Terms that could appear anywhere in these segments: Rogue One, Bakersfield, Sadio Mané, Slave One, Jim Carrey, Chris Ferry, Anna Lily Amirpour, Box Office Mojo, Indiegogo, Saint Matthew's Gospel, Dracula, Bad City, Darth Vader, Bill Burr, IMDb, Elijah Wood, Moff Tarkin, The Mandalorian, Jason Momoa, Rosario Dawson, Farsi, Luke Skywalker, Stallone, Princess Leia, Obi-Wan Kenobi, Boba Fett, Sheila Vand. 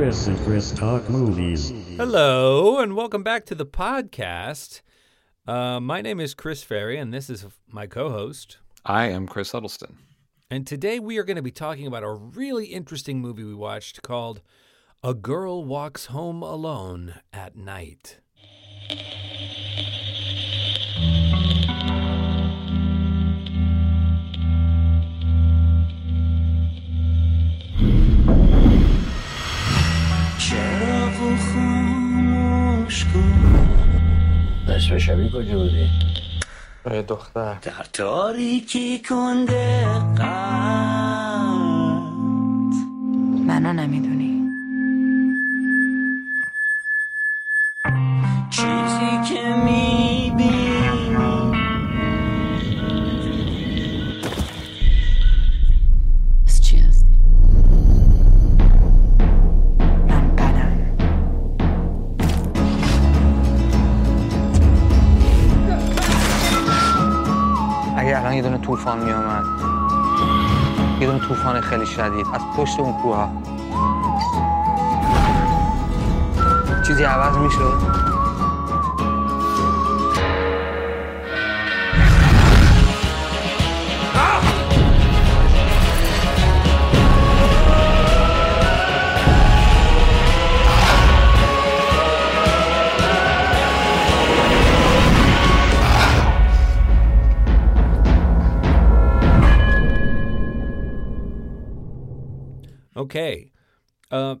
Chris and Chris Talk Movies. Hello, and welcome back to the podcast. My name is Chris Ferry, and this is my co-host. I am Chris Huddleston. And today we are going to be talking about a really interesting movie we watched called A Girl Walks Home Alone at Night. داشت به شبیه کجا بودی؟ ای دختر در تاریکی کنده قمت منو نمیدونی چیزی که میبینی از چی هستی؟ من بدم اگه الان یه دونه طوفان میامد یه دونه طوفان خیلی شدید از پشت اون کوه ها چیزی عوض میشد؟ Okay,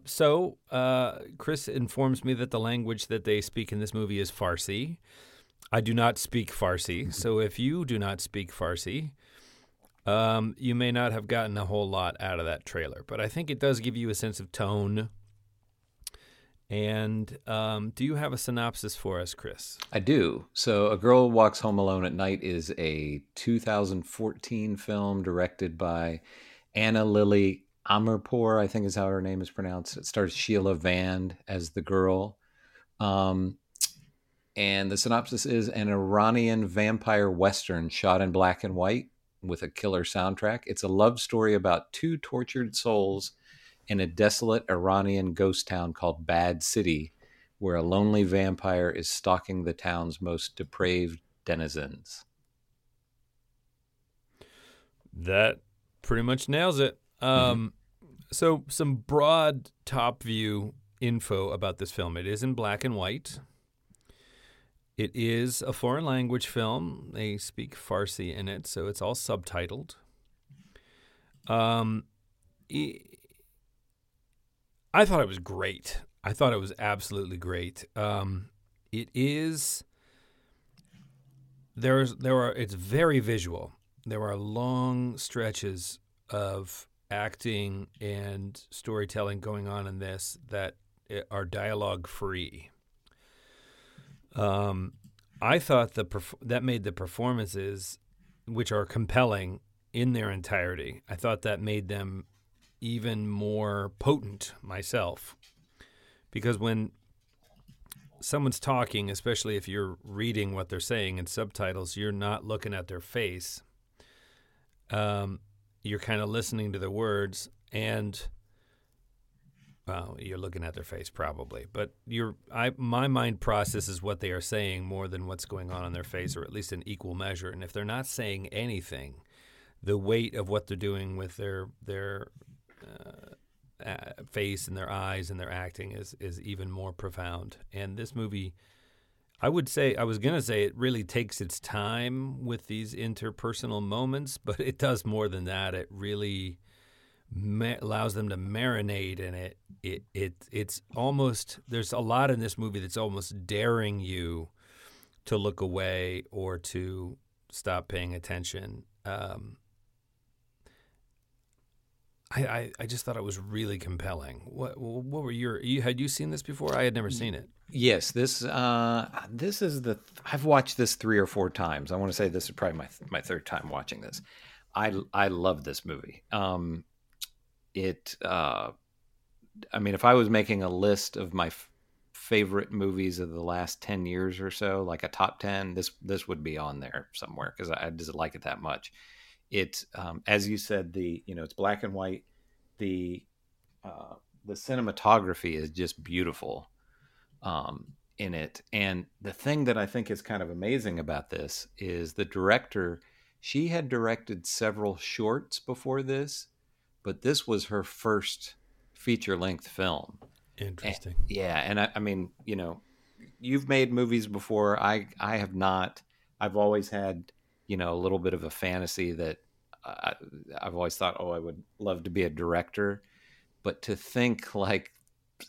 so Chris informs me that the language that they speak in this movie is Farsi. I do not speak Farsi, so if you do not speak Farsi, you may not have gotten a whole lot out of that trailer. But I think it does give you a sense of tone. And do you have a synopsis for us, Chris? I do. So A Girl Walks Home Alone at Night is a 2014 film directed by Anna Lily Amirpour, I think is how her name is pronounced. It stars Sheila Vand as the girl. And the synopsis is an Iranian vampire Western shot in black and white with a killer soundtrack. It's a love story about two tortured souls in a desolate Iranian ghost town called Bad City, where a lonely vampire is stalking the town's most depraved denizens. That pretty much nails it. So some broad top view info about this film. It is in black and white. It is a foreign language film. They speak Farsi in it, so it's all subtitled. I thought it was great. I thought it was absolutely great. It's very visual. There are long stretches of acting and storytelling going on in this that are dialogue free. I thought that made the performances, which are compelling in their entirety, I thought that made them even more potent myself. Because when someone's talking, especially if you're reading what they're saying in subtitles, you're not looking at their face. You're kind of listening to the words and, well, you're looking at their face probably. But my mind processes what they are saying more than what's going on in their face, or at least in equal measure. And if they're not saying anything, the weight of what they're doing with their face and their eyes and their acting is even more profound. And this movie, I was going to say it really takes its time with these interpersonal moments, but it does more than that. It really allows them to marinate in it. It's almost, there's a lot in this movie that's almost daring you to look away or to stop paying attention. I just thought it was really compelling. What were had you seen this before? I had never seen it. Yes, this is I've watched this 3 or 4 times. I want to say this is probably my third time watching this. I love this movie. If I was making a list of my favorite movies of the last 10 years or so, like a top 10, this would be on there somewhere because I just like it that much. It's as you said, it's black and white. The the cinematography is just beautiful in it. And the thing that I think is kind of amazing about this is the director, she had directed several shorts before this, but this was her first feature-length film. Interesting. And, yeah. And I mean, you know, you've made movies before. I have not. I've always had, you know, a little bit of a fantasy that I've always thought, oh, I would love to be a director. But to think like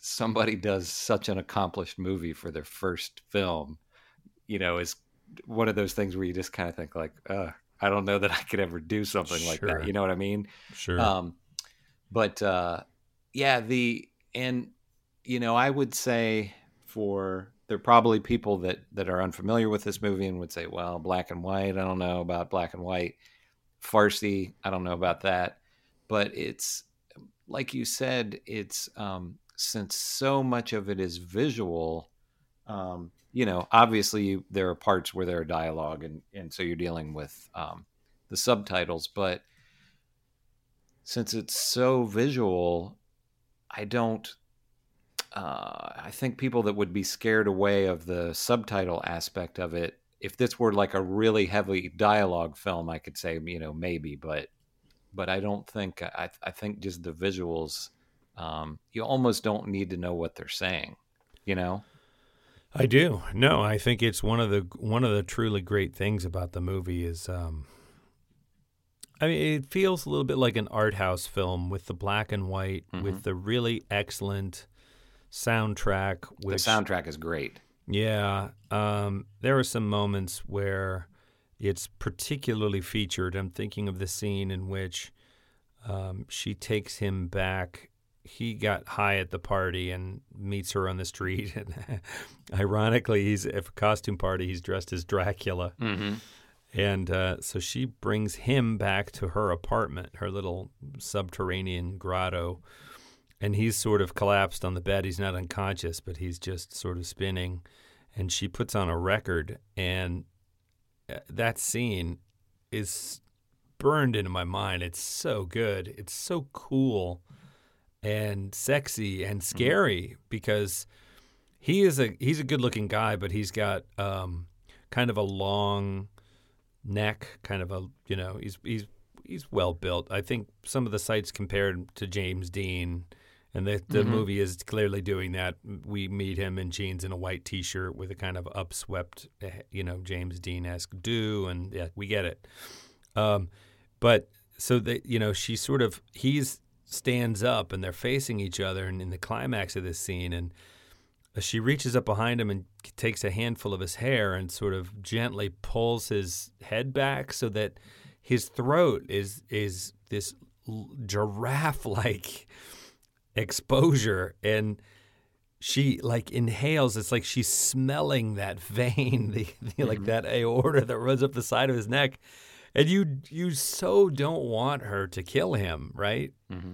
somebody does such an accomplished movie for their first film, you know, is one of those things where you just kind of think like, I don't know that I could ever do something sure. like that. You know what I mean? Sure. You know, I would say for, there are probably people that are unfamiliar with this movie and would say, well, black and white, I don't know about black and white. Farsi, I don't know about that. But it's, like you said, it's, since so much of it is visual, you know, obviously there are parts where there are dialogue and so you're dealing with the subtitles. But since it's so visual, I think people that would be scared away of the subtitle aspect of it, if this were like a really heavily dialogue film, I could say, you know, maybe, but I don't think, I think just the visuals, you almost don't need to know what they're saying, you know? I do. No, I think it's one of the truly great things about the movie is, I mean, it feels a little bit like an art house film with the black and white, mm-hmm. with the really excellent soundtrack. Which, the soundtrack is great. Yeah. There are some moments where it's particularly featured. I'm thinking of the scene in which she takes him back. He got high at the party and meets her on the street. And ironically, he's at a costume party. He's dressed as Dracula. Mm-hmm. And so she brings him back to her apartment, her little subterranean grotto, and he's sort of collapsed on the bed. He's not unconscious, but he's just sort of spinning, and she puts on a record, and that scene is burned into my mind. It's so good. It's so cool and sexy and scary mm-hmm. because he's a good-looking guy, but he's got kind of a long neck, kind of a, you know, he's well built. I think some of the sites compared to James Dean, and the mm-hmm. movie is clearly doing that. We meet him in jeans and a white T-shirt with a kind of upswept, you know, James Dean-esque do, and yeah, we get it. But so that, you know, she sort of, he's stands up and they're facing each other, and in the climax of this scene, and she reaches up behind him and takes a handful of his hair and sort of gently pulls his head back so that his throat is this giraffe-like exposure. And she, like, inhales. It's like she's smelling that vein, mm-hmm. like that aorta that runs up the side of his neck. And you so don't want her to kill him, right? Mm-hmm.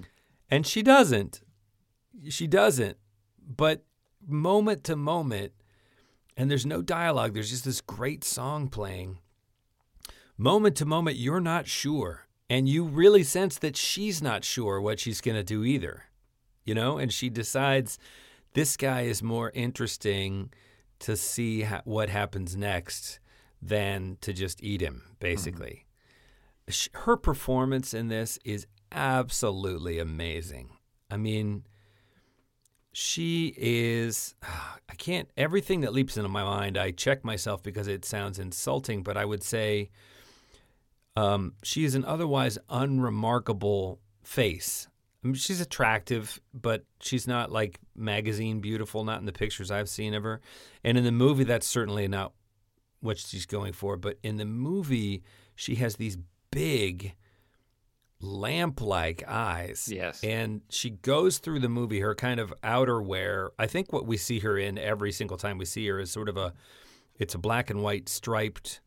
And she doesn't. She doesn't. But moment to moment, and there's no dialogue, there's just this great song playing. Moment to moment, you're not sure, and you really sense that she's not sure what she's going to do either, you know, and she decides this guy is more interesting to see what happens next than to just eat him, basically. Mm-hmm. Her performance in this is absolutely amazing. I mean, she is, everything that leaps into my mind, I check myself because it sounds insulting, but I would say she is an otherwise unremarkable face. I mean, she's attractive, but she's not like magazine beautiful, not in the pictures I've seen of her. And in the movie, that's certainly not what she's going for. But in the movie, she has these big lamp-like eyes. Yes. And she goes through the movie, her kind of outerwear. I think what we see her in every single time we see her is sort of it's a black and white striped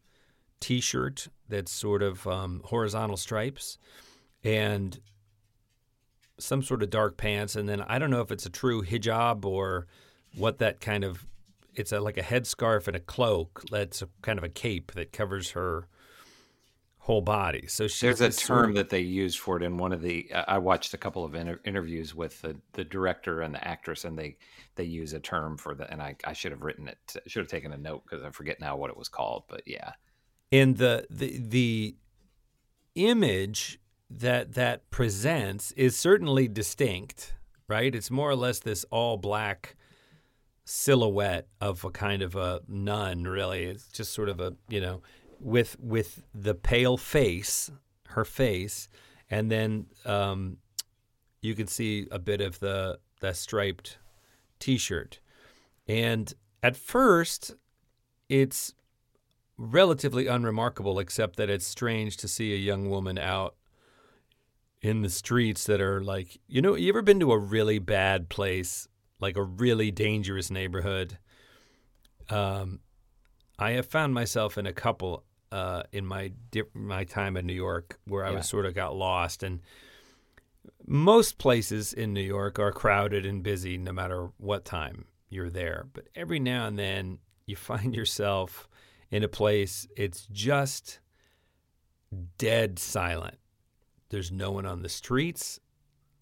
T-shirt that's sort of horizontal stripes and some sort of dark pants. And then I don't know if it's a true hijab or what that kind of, it's like a headscarf and a cloak. That's kind of a cape that covers her whole body. So there's a term that they use for it in one of the. I watched a couple of interviews with the director and the actress, and they use a term for that. And I should have written it. Should have taken a note because I forget now what it was called. But yeah, and the image that presents is certainly distinct, right? It's more or less this all black silhouette of a kind of a nun, really. It's just sort of a, you know, with the pale face, her face, and then you can see a bit of the striped T-shirt. And at first, it's relatively unremarkable, except that it's strange to see a young woman out in the streets that are like, you know, you ever been to a really bad place, like a really dangerous neighborhood? I have found myself in a couple in my time in New York where I was sort of got lost. And most places in New York are crowded and busy no matter what time you're there. But every now and then you find yourself in a place, it's just dead silent. There's no one on the streets.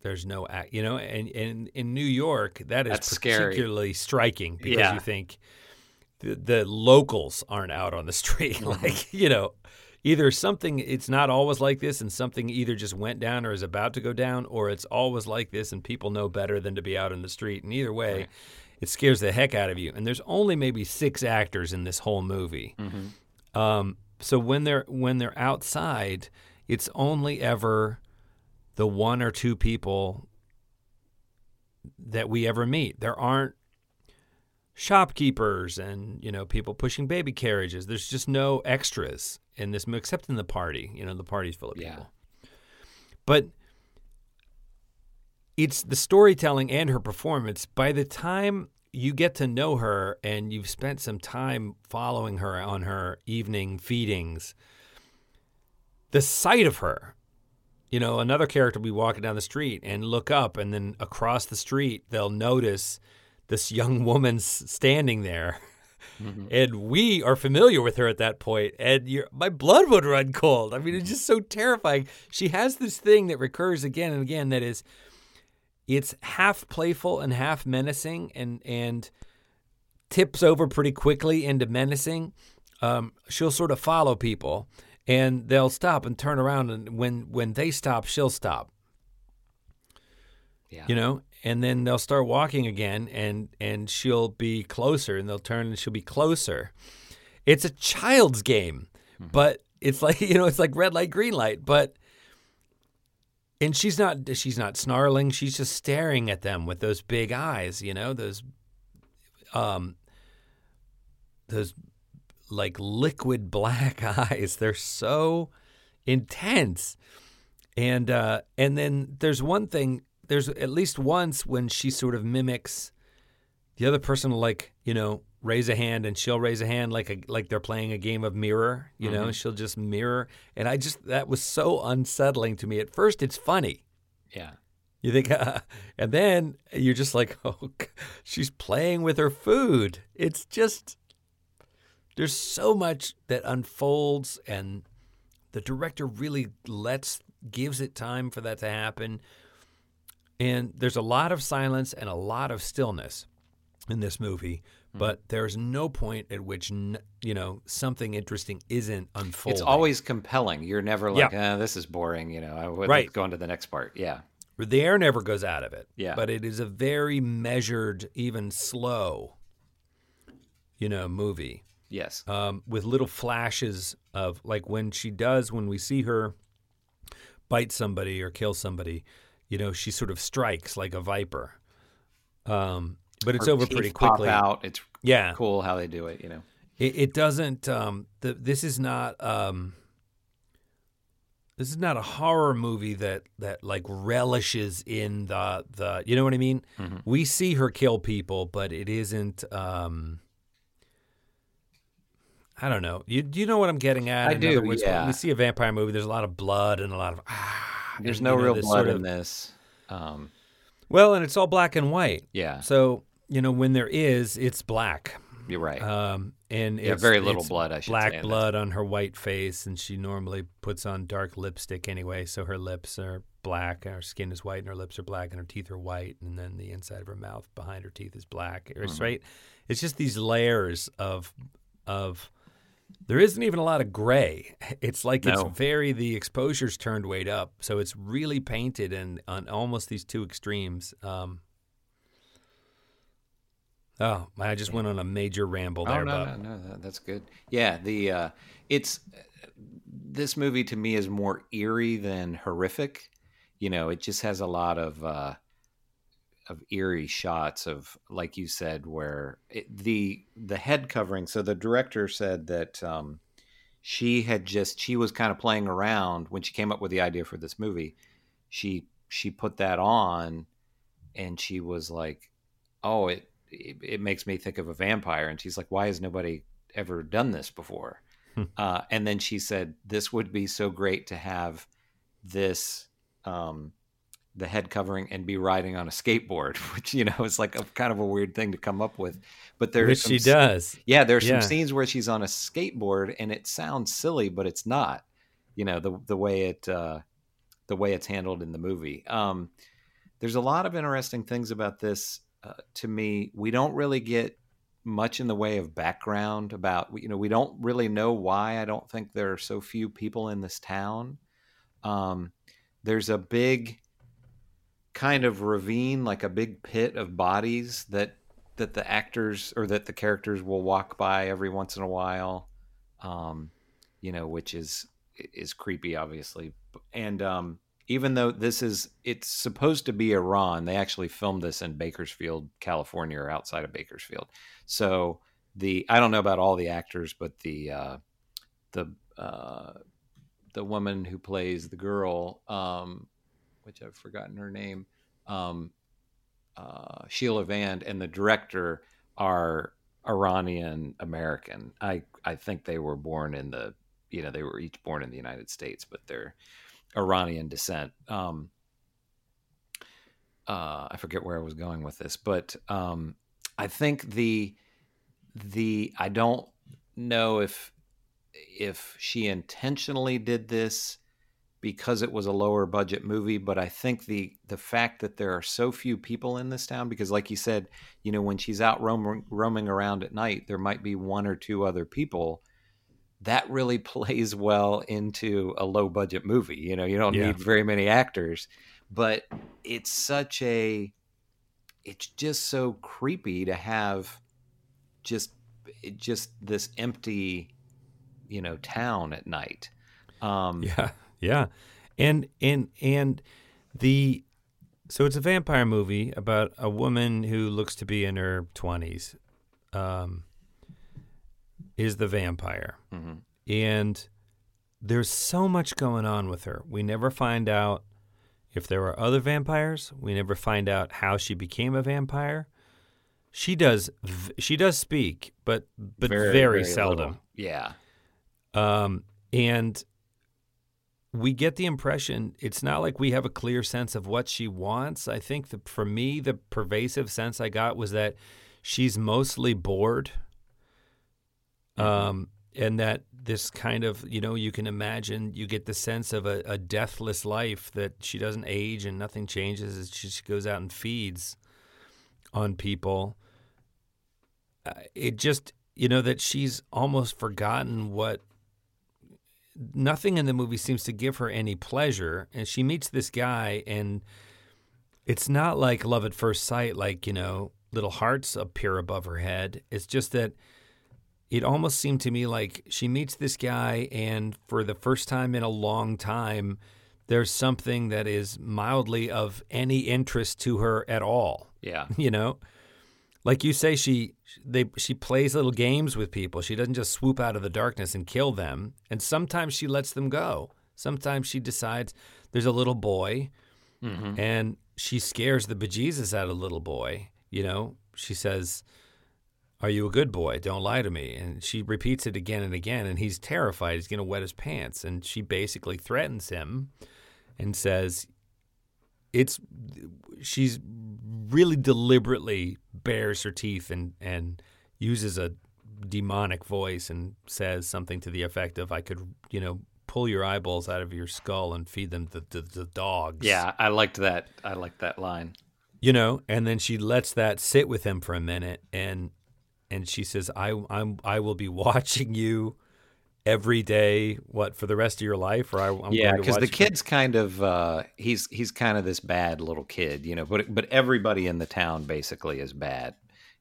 There's no, you know, and in New York, that's particularly striking because you think the locals aren't out on the street. Like, you know, either something, it's not always like this and something either just went down or is about to go down, or it's always like this and people know better than to be out in the street. And either way, it scares the heck out of you. And there's only maybe 6 actors in this whole movie. Mm-hmm. So when they're outside, it's only ever the 1 or 2 people that we ever meet. There aren't shopkeepers and, you know, people pushing baby carriages. There's just no extras in this, except in the party. You know, the party's full of people. But it's the storytelling and her performance. By the time you get to know her and you've spent some time following her on her evening feedings, the sight of her, you know, another character will be walking down the street and look up, and then across the street they'll notice this young woman standing there, and we are familiar with her at that point, and my blood would run cold. I mean, it's just so terrifying. She has this thing that recurs again and again that is, it's half playful and half menacing, and tips over pretty quickly into menacing. She'll sort of follow people. And they'll stop and turn around, and when they stop, she'll stop. Yeah, you know, and then they'll start walking again, and she'll be closer, and they'll turn, and she'll be closer. It's a child's game, but it's like, you know, it's like red light, green light. But and she's not snarling; she's just staring at them with those big eyes, you know, those. Like liquid black eyes. They're so intense. And then there's one thing, there's at least once when she sort of mimics the other person, will, like, you know, raise a hand, and she'll raise a hand like they're playing a game of mirror, you know, she'll just mirror. And that was so unsettling to me. At first it's funny. Yeah. You think, and then you're just like, oh, she's playing with her food. It's just, there's so much that unfolds, and the director really gives it time for that to happen. And there's a lot of silence and a lot of stillness in this movie, but there's no point at which, you know, something interesting isn't unfolding. It's always compelling. You're never like, this is boring, you know, I would go on to the next part. Yeah. The air never goes out of it. Yeah. But it is a very measured, even slow, you know, movie. Yes. With little flashes of, like, when we see her bite somebody or kill somebody, you know, she sort of strikes like a viper. But it's over pretty quickly. Pop out. It's cool how they do it, you know. It doesn't, this is not a horror movie that like relishes in the you know what I mean? Mm-hmm. We see her kill people, but it isn't, I don't know. You know what I'm getting at? In other words, yeah. When we see a vampire movie, there's a lot of blood and a lot of... there's no real blood in this. Well, and it's all black and white. Yeah. So, you know, when there is, it's black. You're right. And it's very little blood, I should black say. Black blood on her white face, and she normally puts on dark lipstick anyway, so her lips are black, and her skin is white, and her lips are black, and her teeth are white, and then the inside of her mouth behind her teeth is black. It's right. It's just these layers of there isn't even a lot of gray. It's like the exposure's turned way up, so it's really painted and on almost these two extremes. Oh, I just went on a major ramble there, Bob. No, that's good. Yeah, it's this movie to me is more eerie than horrific. You know, it just has a lot of eerie shots of, like you said, where the head covering. So the director said that she was kind of playing around when she came up with the idea for this movie. She put that on, and she was like, "Oh, it makes me think of a vampire." And she's like, why has nobody ever done this before? And then she said, this would be so great to have this, the head covering and be riding on a skateboard, which, you know, is like kind of a weird thing to come up with, but there's she does. Yeah. There's some scenes where she's on a skateboard and it sounds silly, but it's not, you know, the way it's handled in the movie. There's a lot of interesting things about this. To me, we don't really get much in the way of background about, you know, we don't really know why I don't think there are so few people in this town. There's a big kind of ravine, like a big pit of bodies that the actors or that the characters will walk by every once in a while, you know, which is creepy, obviously. And, even though it's supposed to be Iran, they actually filmed this in Bakersfield, California, or outside of Bakersfield. So I don't know about all the actors, but the woman who plays the girl, which I've forgotten her name, Sheila Vand, and the director are Iranian American. I think they were born in they were each born in the United States, but they're Iranian descent. I forget where I was going with this, but I think I don't know if she intentionally did this because it was a lower budget movie, but I think the fact that there are so few people in this town, because like you said, you know, when she's out roaming around at night, there might be one or two other people. That really plays well into a low budget movie. You know, you don't need very many actors, but it's just so creepy to have just this empty, you know, town at night. Yeah. And so it's a vampire movie about a woman who looks to be in her 20s. Is the vampire. Mm-hmm. And there's so much going on with her. We never find out if there were other vampires. We never find out how she became a vampire. She does speak, but very, very, very seldom. Little. Yeah. And we get the impression it's not like we have a clear sense of what she wants. I think that for me, the pervasive sense I got was that she's mostly bored. And that this kind of, you know, you can imagine, you get the sense of a deathless life, that she doesn't age and nothing changes. She goes out and feeds on people. It just, you know, that she's almost forgotten nothing in the movie seems to give her any pleasure. And she meets this guy, and it's not like love at first sight, like, you know, little hearts appear above her head. It's just that it almost seemed to me like she meets this guy, and for the first time in a long time, there's something that is mildly of any interest to her at all. Yeah. You know, like you say, she plays little games with people. She doesn't just swoop out of the darkness and kill them. And sometimes she lets them go. Sometimes she decides there's a little boy, mm-hmm. and she scares the bejesus out of the little boy. You know, she says, "Are you a good boy? Don't lie to me." And she repeats it again and again, and he's terrified. He's going to wet his pants. And she basically threatens him and says she's really deliberately bares her teeth and uses a demonic voice and says something to the effect of, I could, you know, pull your eyeballs out of your skull and feed them to the dogs. Yeah, I liked that. I liked that line. You know, and then she lets that sit with him for a minute, and she says, I will be watching you every day, what, for the rest of your life? Or I'm yeah, because the kid's kind of he's kind of this bad little kid, you know. But everybody in the town basically is bad,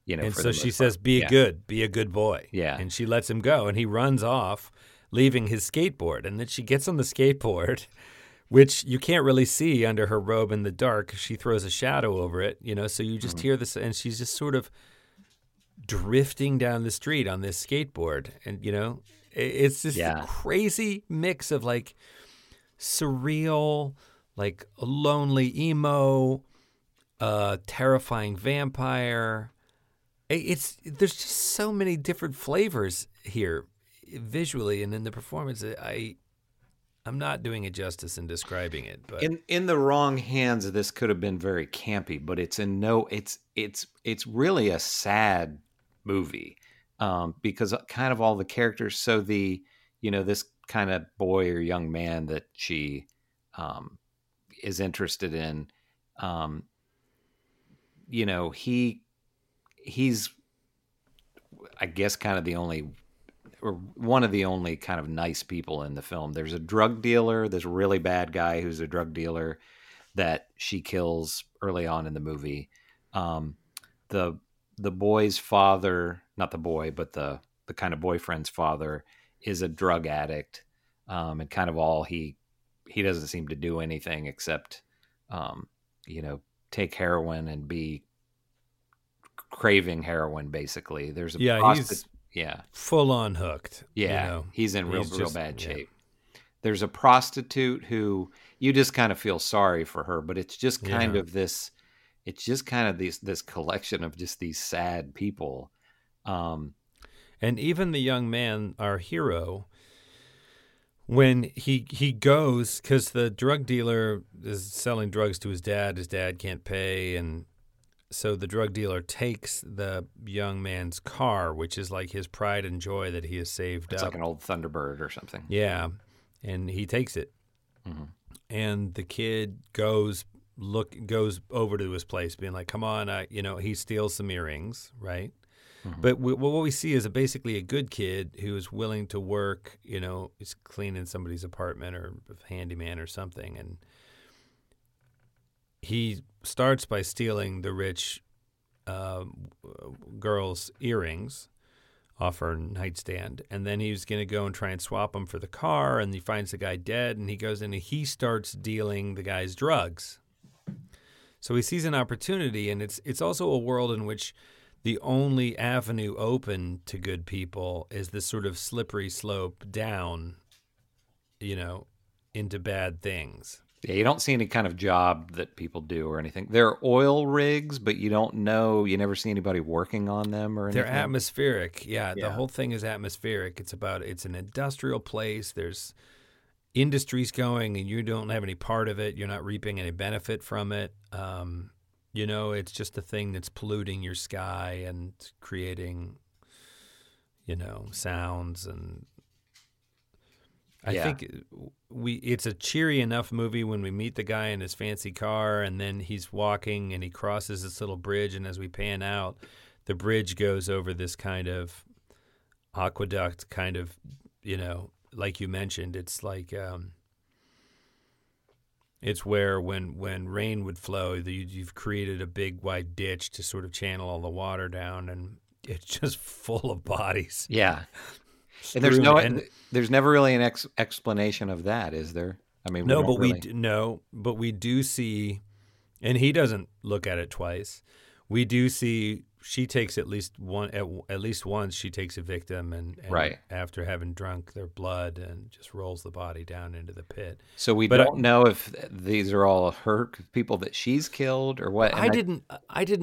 you know. And so she says, be a good boy. Yeah, and she lets him go, and he runs off, leaving his skateboard, and then she gets on the skateboard, which you can't really see under her robe in the dark. She throws a shadow over it, you know. So you just hear this, and she's just sort of drifting down the street on this skateboard, and you know. It's just a crazy mix of like surreal, like lonely emo, terrifying vampire. There's just so many different flavors here visually and in the performance. I'm not doing it justice in describing it, but in the wrong hands, this could have been very campy. But it's really a sad movie. Because kind of all the characters, so the, you know, this kind of boy or young man that she is interested in, you know, he's, I guess, kind of the only, or one of the only kind of nice people in the film. There's a drug dealer, this really bad guy who's a drug dealer that she kills early on in the movie. The boy's father, not the boy, but the kind of boyfriend's father is a drug addict. And kind of all he doesn't seem to do anything except, you know, take heroin and be craving heroin, basically. There's a he's full on hooked. Yeah. You know? He's in real bad shape. Yeah. There's a prostitute who you just kind of feel sorry for her, but it's just kind of this, it's just kind of this collection of just these sad people. And even the young man, our hero, when he goes, because the drug dealer is selling drugs to his dad can't pay. And so the drug dealer takes the young man's car, which is like his pride and joy that he has saved up. It's like an old Thunderbird or something. Yeah. And he takes it. Mm-hmm. And the kid goes over to his place being like, come on, you know, he steals some earrings, right? Mm-hmm. But what we see is basically a good kid who is willing to work, you know, is cleaning somebody's apartment or a handyman or something. And he starts by stealing the rich girl's earrings off her nightstand. And then he's going to go and try and swap them for the car. And he finds the guy dead, and he goes in and he starts dealing the guy's drugs. So he sees an opportunity, and it's also a world in which the only avenue open to good people is this sort of slippery slope down, you know, into bad things. Yeah, you don't see any kind of job that people do or anything. There are oil rigs, but you don't know, you never see anybody working on them or anything. They're atmospheric. Yeah. The whole thing is atmospheric. It's an industrial place. There's industries going, and you don't have any part of it. You're not reaping any benefit from it. You know, it's just a thing that's polluting your sky and creating, you know, sounds. And I think it's a cheery enough movie when we meet the guy in his fancy car, and then he's walking and he crosses this little bridge. And as we pan out, the bridge goes over this kind of aqueduct kind of, you know, like you mentioned, it's like, it's where when rain would flow, you've created a big wide ditch to sort of channel all the water down, and it's just full of bodies. Yeah. And there's never really an explanation of that, is there? I mean, but we do see, and he doesn't look at it twice. We do see she takes at least once she takes a victim, and right after having drunk their blood, and just rolls the body down into the pit. So we don't know if these are all her people that she's killed or what. I didn't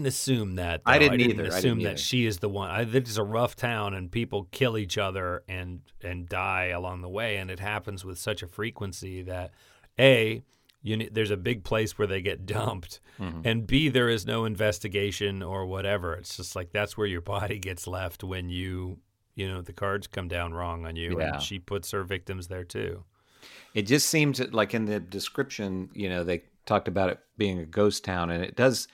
assume that. Though. I didn't assume that she is the one. This is a rough town, and people kill each other and die along the way, and it happens with such a frequency that there's a big place where they get dumped, and B, there is no investigation or whatever. It's just like that's where your body gets left when you know, the cards come down wrong on you, and she puts her victims there too. It just seems like in the description, you know, they talked about it being a ghost town, and it does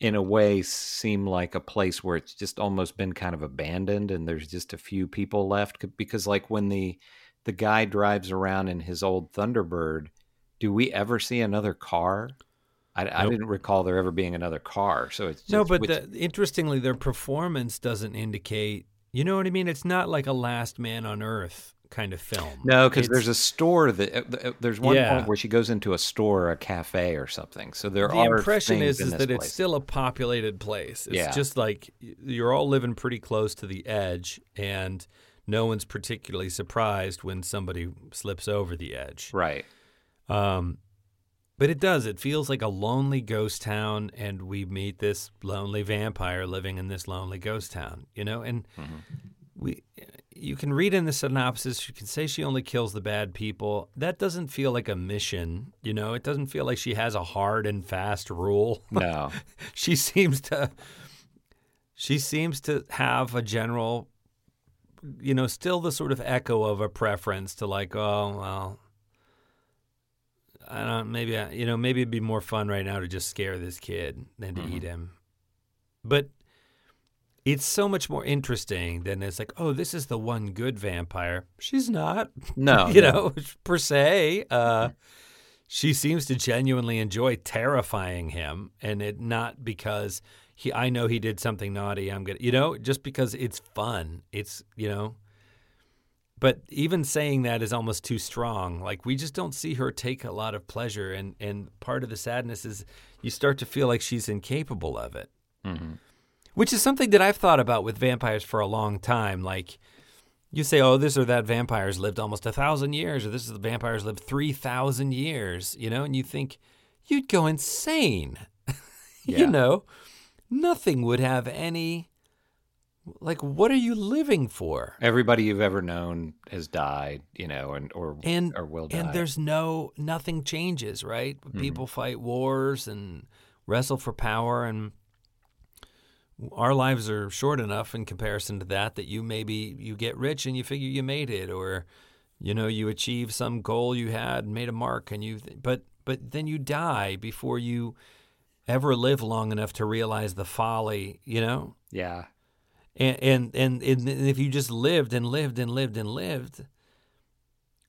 in a way seem like a place where it's just almost been kind of abandoned and there's just a few people left. Because like when the guy drives around in his old Thunderbird, do we ever see another car? Nope. I didn't recall there ever being another car. So it's just, interestingly, their performance doesn't indicate, you know what I mean? It's not like a Last Man on Earth kind of film. No, because there's a store that there's one point where she goes into a store, a cafe or something. So there are impression things is in that place. It's still a populated place. It's just like you're all living pretty close to the edge, and no one's particularly surprised when somebody slips over the edge. Right. But it does. It feels like a lonely ghost town, and we meet this lonely vampire living in this lonely ghost town, you know? And you can read in the synopsis, you can say she only kills the bad people. That doesn't feel like a mission, you know? It doesn't feel like she has a hard and fast rule. No. She seems to have a general, you know, still the sort of echo of a preference to like, oh, well, maybe it'd be more fun right now to just scare this kid than to eat him. But it's so much more interesting than it's like, oh, this is the one good vampire. She's not. No. you know, per se. She seems to genuinely enjoy terrifying him, and it not because I know he did something naughty. I'm going to, you know, just because it's fun. It's, you know. But even saying that is almost too strong. Like, we just don't see her take a lot of pleasure. And part of the sadness is you start to feel like she's incapable of it, which is something that I've thought about with vampires for a long time. Like, you say, oh, this or that vampire's lived almost 1,000 years, or this is the vampire's lived 3,000 years, you know? And you think, you'd go insane, you know? Nothing would have any... Like, what are you living for? Everybody you've ever known has died, you know, or will die. And there's nothing changes, right? People fight wars and wrestle for power, and our lives are short enough in comparison to that you get rich and you figure you made it, or, you know, you achieve some goal you had and made a mark, and but then you die before you ever live long enough to realize the folly, you know? Yeah. And if you just lived and lived and lived and lived,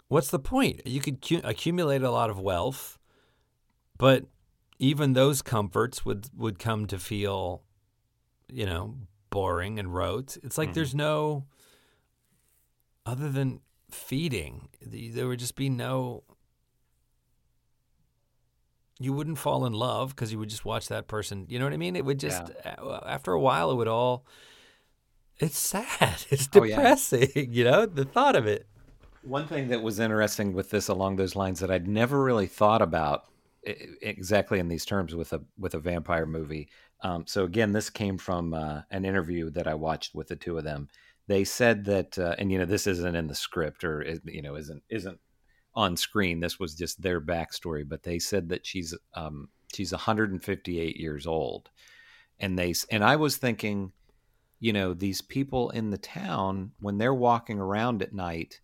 what's the point? You could accumulate a lot of wealth, but even those comforts would come to feel, you know, boring and rote. It's like there's no, other than feeding, there would just be no, you wouldn't fall in love because you would just watch that person. You know what I mean? It would just, after a while, it would all... It's sad. It's depressing, you know, the thought of it. One thing that was interesting with this along those lines that I'd never really thought about exactly in these terms with a vampire movie. So again, this came from an interview that I watched with the two of them. They said that, and you know, this isn't in the script or, you know, isn't on screen. This was just their backstory, but they said that she's 158 years old. And I was thinking, you know, these people in the town, when they're walking around at night,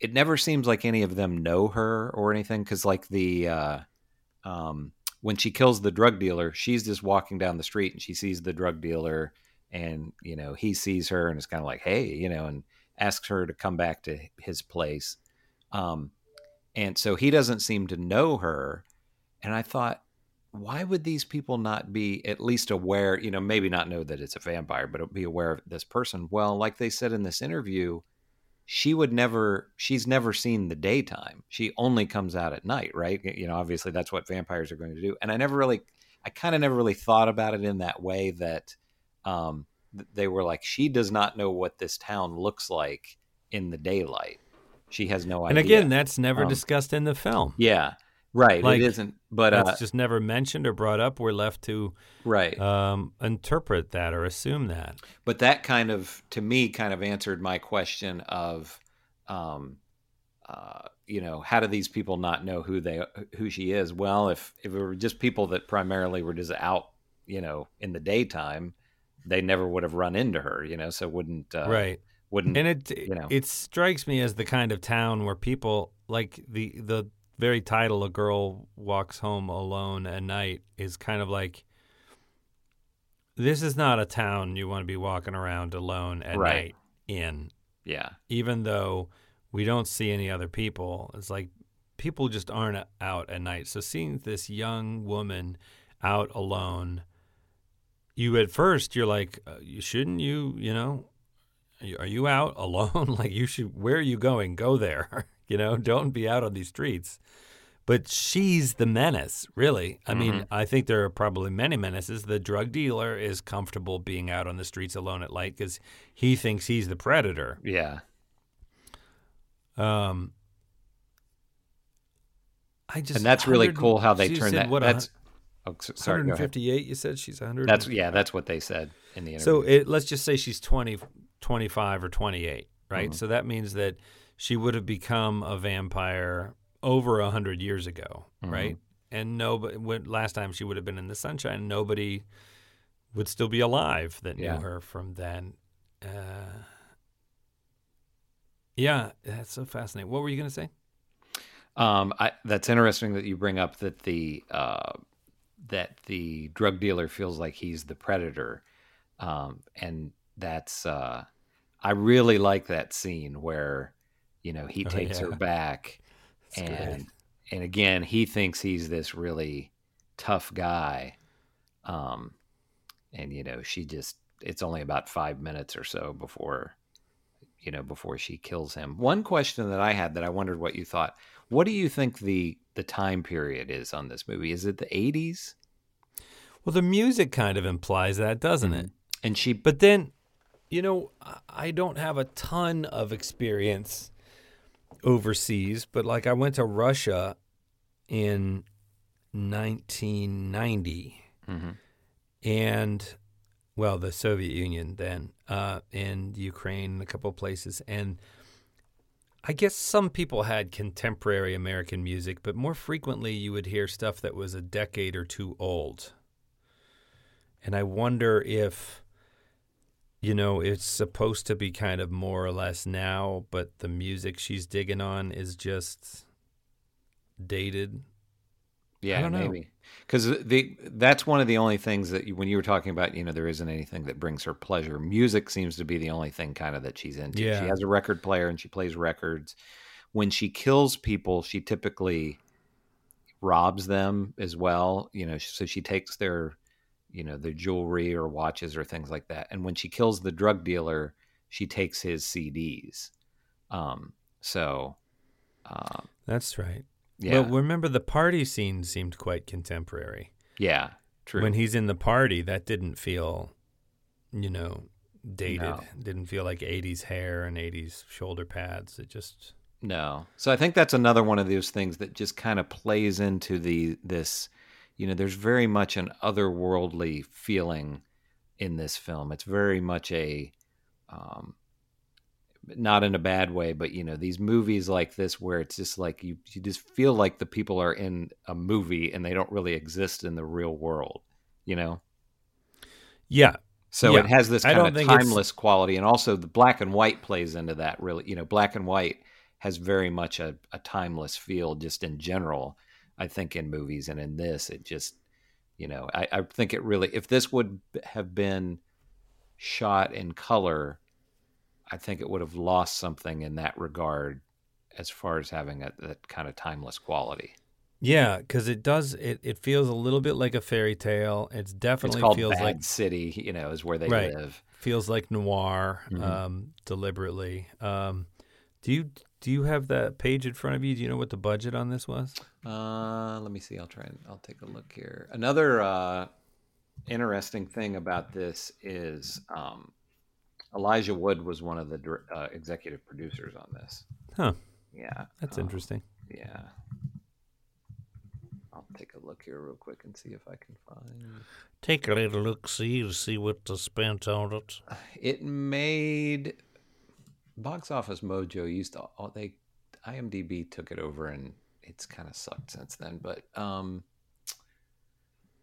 it never seems like any of them know her or anything. Because like when she kills the drug dealer, she's just walking down the street and she sees the drug dealer, and, you know, he sees her and it's kind of like, hey, you know, and asks her to come back to his place. And so he doesn't seem to know her. And I thought, why would these people not be at least aware, you know, maybe not know that it's a vampire, but be aware of this person? Well, like they said in this interview, she's never seen the daytime. She only comes out at night, right? You know, obviously that's what vampires are going to do. And I never really thought about it in that way that they were like, she does not know what this town looks like in the daylight. She has no idea. And again, that's never discussed in the film. Yeah. Right, like, it isn't, but... It's just never mentioned or brought up. We're left to interpret that or assume that. But that kind of, to me, answered my question of, you know, how do these people not know who she is? Well, if it were just people that primarily were just out, you know, in the daytime, they never would have run into her, you know, so wouldn't, right. Wouldn't, and it, you know, it strikes me as the kind of town where people, like the very title, A Girl Walks Home Alone at Night, is kind of like, this is not a town you want to be walking around alone at right. night in. Yeah. Even though we don't see any other people, it's like people just aren't out at night. So seeing this young woman out alone, you at first, you're like, shouldn't you, you know, are you out alone? Like, you should, where are you going? Go there, you know, don't be out on these streets. But she's the menace, really. I mean, mm-hmm. I think there are probably many menaces. The drug dealer is comfortable being out on the streets alone at night because he thinks he's the predator. Yeah. I just, and that's really cool how they turn that. That's, oh, sorry, 158, you said she's 100. That's, yeah, that's what they said in the interview. So let's just say she's 20, 25 or 28, right? Mm-hmm. So that means that she would have become a vampire over 100 years ago, mm-hmm. right? And nobody, last time she would have been in the sunshine, nobody would still be alive that yeah. knew her from then. Yeah, that's so fascinating. What were you going to say? That's interesting that you bring up that the drug dealer feels like he's the predator. And that's, I really like that scene where, you know, he takes her back that's and again, he thinks he's this really tough guy. And you know, she just, it's only about 5 minutes or so before she kills him. One question that I had that I wondered what you thought, what do you think the time period is on this movie? Is it the 80s? Well, the music kind of implies that, doesn't it? And but then, you know, I don't have a ton of experience overseas, but like I went to Russia in 1990 mm-hmm. and well, the Soviet Union then, and Ukraine, a couple of places. And I guess some people had contemporary American music, but more frequently you would hear stuff that was a decade or two old. And I wonder if, you know, it's supposed to be kind of more or less now, but the music she's digging on is just dated. Yeah, I don't know. Maybe. Because that's one of the only things that when you were talking about, you know, there isn't anything that brings her pleasure. Music seems to be the only thing kind of that she's into. Yeah. She has a record player and she plays records. When she kills people, she typically robs them as well. You know, so she takes their, you know, their jewelry or watches or things like that. And when she kills the drug dealer, she takes his CDs. That's right. Yeah. But remember, the party scene seemed quite contemporary. Yeah, true. When he's in the party, that didn't feel, you know, dated. No. Didn't feel like 80s hair and 80s shoulder pads. It just... No. So I think that's another one of those things that just kind of plays into this, you know, there's very much an otherworldly feeling in this film. It's very much a... not in a bad way, but, you know, these movies like this where it's just like you just feel like the people are in a movie and they don't really exist in the real world, you know? Yeah. So it has this kind of timeless quality. And also the black and white plays into that, really. You know, black and white has very much a timeless feel just in general, I think, in movies. And in this, it just, you know, I think it really, if this would have been shot in color, I think it would have lost something in that regard as far as having that kind of timeless quality. Yeah, because it does, it feels a little bit like a fairy tale. It's definitely feels like... It's called Bad City, you know, is where they right. live. Feels like noir, mm-hmm. Deliberately. Do you have that page in front of you? Do you know what the budget on this was? Let me see. I'll take a look here. Another interesting thing about this is... Elijah Wood was one of the executive producers on this. Huh. Yeah. That's interesting. Yeah. I'll take a look here real quick and see if I can find... Take a little look-see to see what they spent on it. It made... Box Office Mojo used to... IMDb took it over and it's kind of sucked since then, but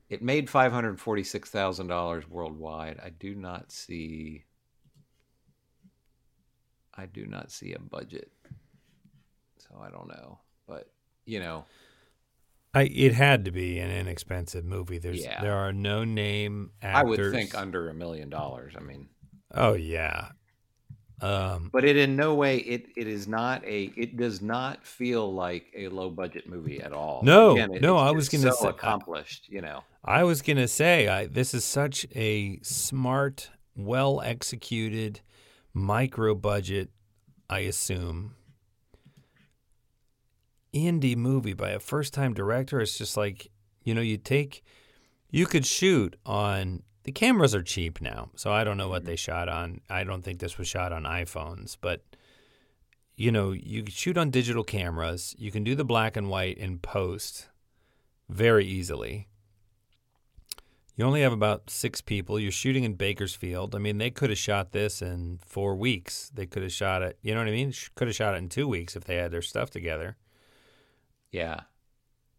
it made $546,000 worldwide. I do not see a budget, so I don't know. But you know, it had to be an inexpensive movie. There are no name actors. I would think under $1 million. I mean, oh yeah. But it in no way it does not feel like a low budget movie at all. No, again, accomplished. You know, I was gonna say this is such a smart, well executed micro budget, I assume, indie movie by a first time director. It's just like, you know, you could shoot on. The cameras are cheap now, so I don't know what they shot on. I don't think this was shot on iPhones, but, you know, you can shoot on digital cameras. You can do the black and white in post very easily. You only have about 6 people. You're shooting in Bakersfield. I mean, they could have shot this in 4 weeks. They could have shot it, you know what I mean? Could have shot it in 2 weeks if they had their stuff together. Yeah.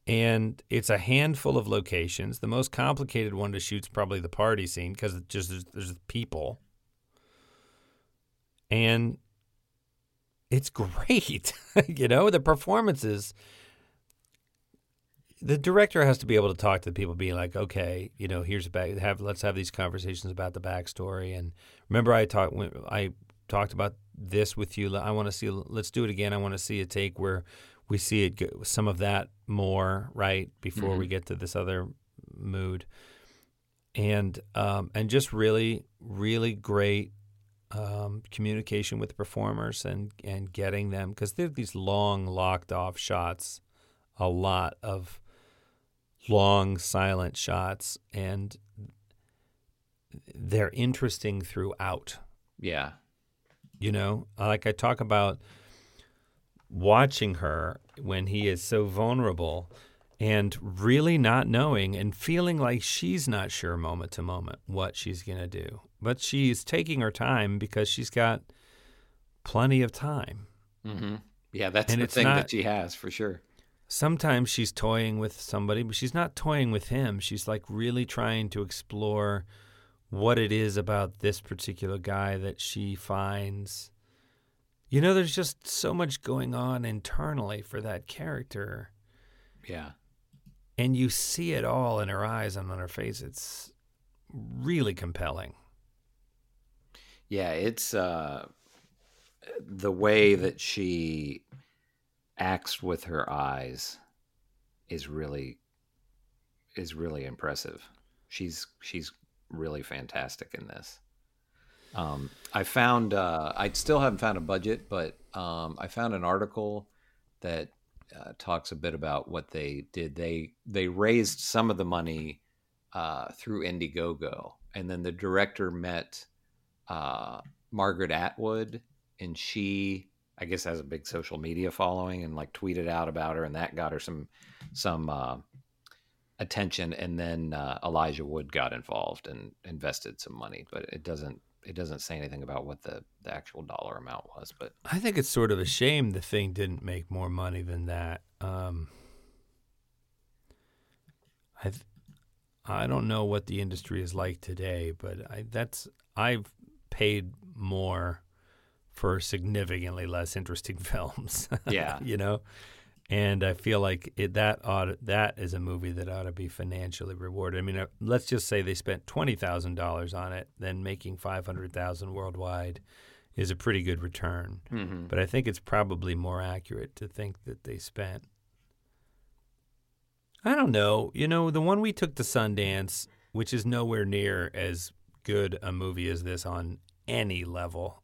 And it's a handful of locations. The most complicated one to shoot is probably the party scene because there's people. And it's great. You know, the performances. The director has to be able to talk to the people, being like, okay, you know, let's have these conversations about the backstory. And remember, I talked about this with you. Let's do it again. I want to see a take where we see it go, some of that more right before we get to this other mood, and just really, really great communication with the performers and getting them, because they're these long locked off shots, a lot of long silent shots, and they're interesting throughout. Yeah, you know, like I talk about. Watching her when he is so vulnerable and really not knowing and feeling like she's not sure moment to moment what she's going to do. But she's taking her time because she's got plenty of time. Mm-hmm. Yeah, that's the thing that she has for sure. Sometimes she's toying with somebody, but she's not toying with him. She's like really trying to explore what it is about this particular guy that she finds. You know, there's just so much going on internally for that character. Yeah. And you see it all in her eyes and on her face. It's really compelling. Yeah, it's the way that she acts with her eyes is really impressive. She's really fantastic in this. I still haven't found a budget, but I found an article that talks a bit about what they did. They raised some of the money through Indiegogo, and then the director met Margaret Atwood, and she, I guess, has a big social media following and like tweeted out about her, and that got her some attention. And then Elijah Wood got involved and invested some money, but it doesn't say anything about what the actual dollar amount was, but I think it's sort of a shame the thing didn't make more money than that. I don't know what the industry is like today, but I've paid more for significantly less interesting films. Yeah, you know, and I feel like that is a movie that ought to be financially rewarded. I mean, let's just say they spent $20,000 on it, then making $500,000 worldwide is a pretty good return. Mm-hmm. But I think it's probably more accurate to think that they spent, I don't know, you know, the one we took to Sundance, which is nowhere near as good a movie as this on any level,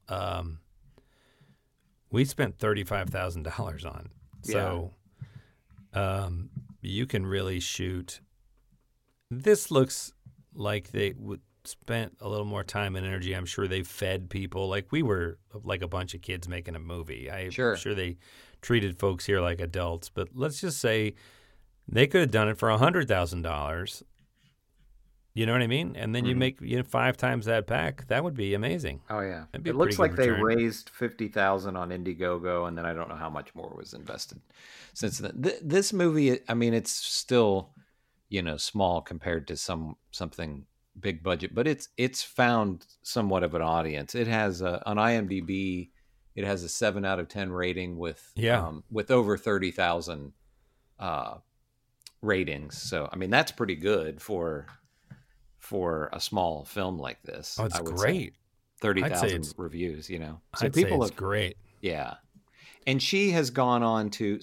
we spent $35,000 on it. So you can really shoot. This looks like they spent a little more time and energy. I'm sure they fed people. Like we were like a bunch of kids making a movie. I'm sure they treated folks here like adults. But let's just say they could have done it for $100,000. You know what I mean? And then you make 5 times that pack. That would be amazing. Oh, yeah. It looks like they raised $50,000 on Indiegogo, and then I don't know how much more was invested since then. This movie, I mean, it's still, small compared to something big budget, but it's found somewhat of an audience. It has on IMDb, it has a 7 out of 10 rating with over 30,000 ratings. So I mean, that's pretty good for a small film like this. Oh, it's great. 30,000 reviews, So people are great. Yeah. And she has gone on to,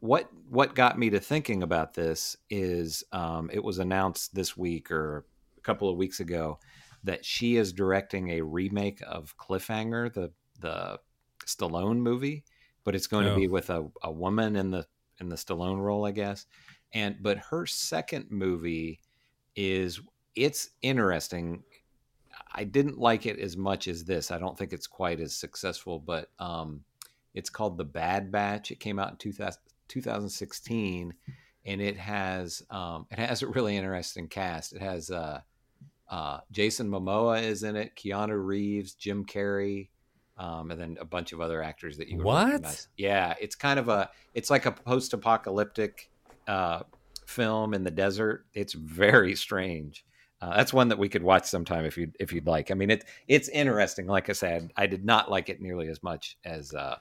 what got me to thinking about this is it was announced this week or a couple of weeks ago that she is directing a remake of Cliffhanger, the Stallone movie, but it's going to be with a woman in the Stallone role, I guess. But her second movie it's interesting. I didn't like it as much as this. I don't think it's quite as successful, but it's called The Bad Batch. It came out in 2016, and it has a really interesting cast. It has Jason Momoa is in it, Keanu Reeves, Jim Carrey, and then a bunch of other actors that you would recognize. Yeah, it's kind of it's like a post-apocalyptic film in the desert. It's very strange. That's one that we could watch sometime if you'd like. I mean, it's interesting. Like I said, I did not like it nearly as much as A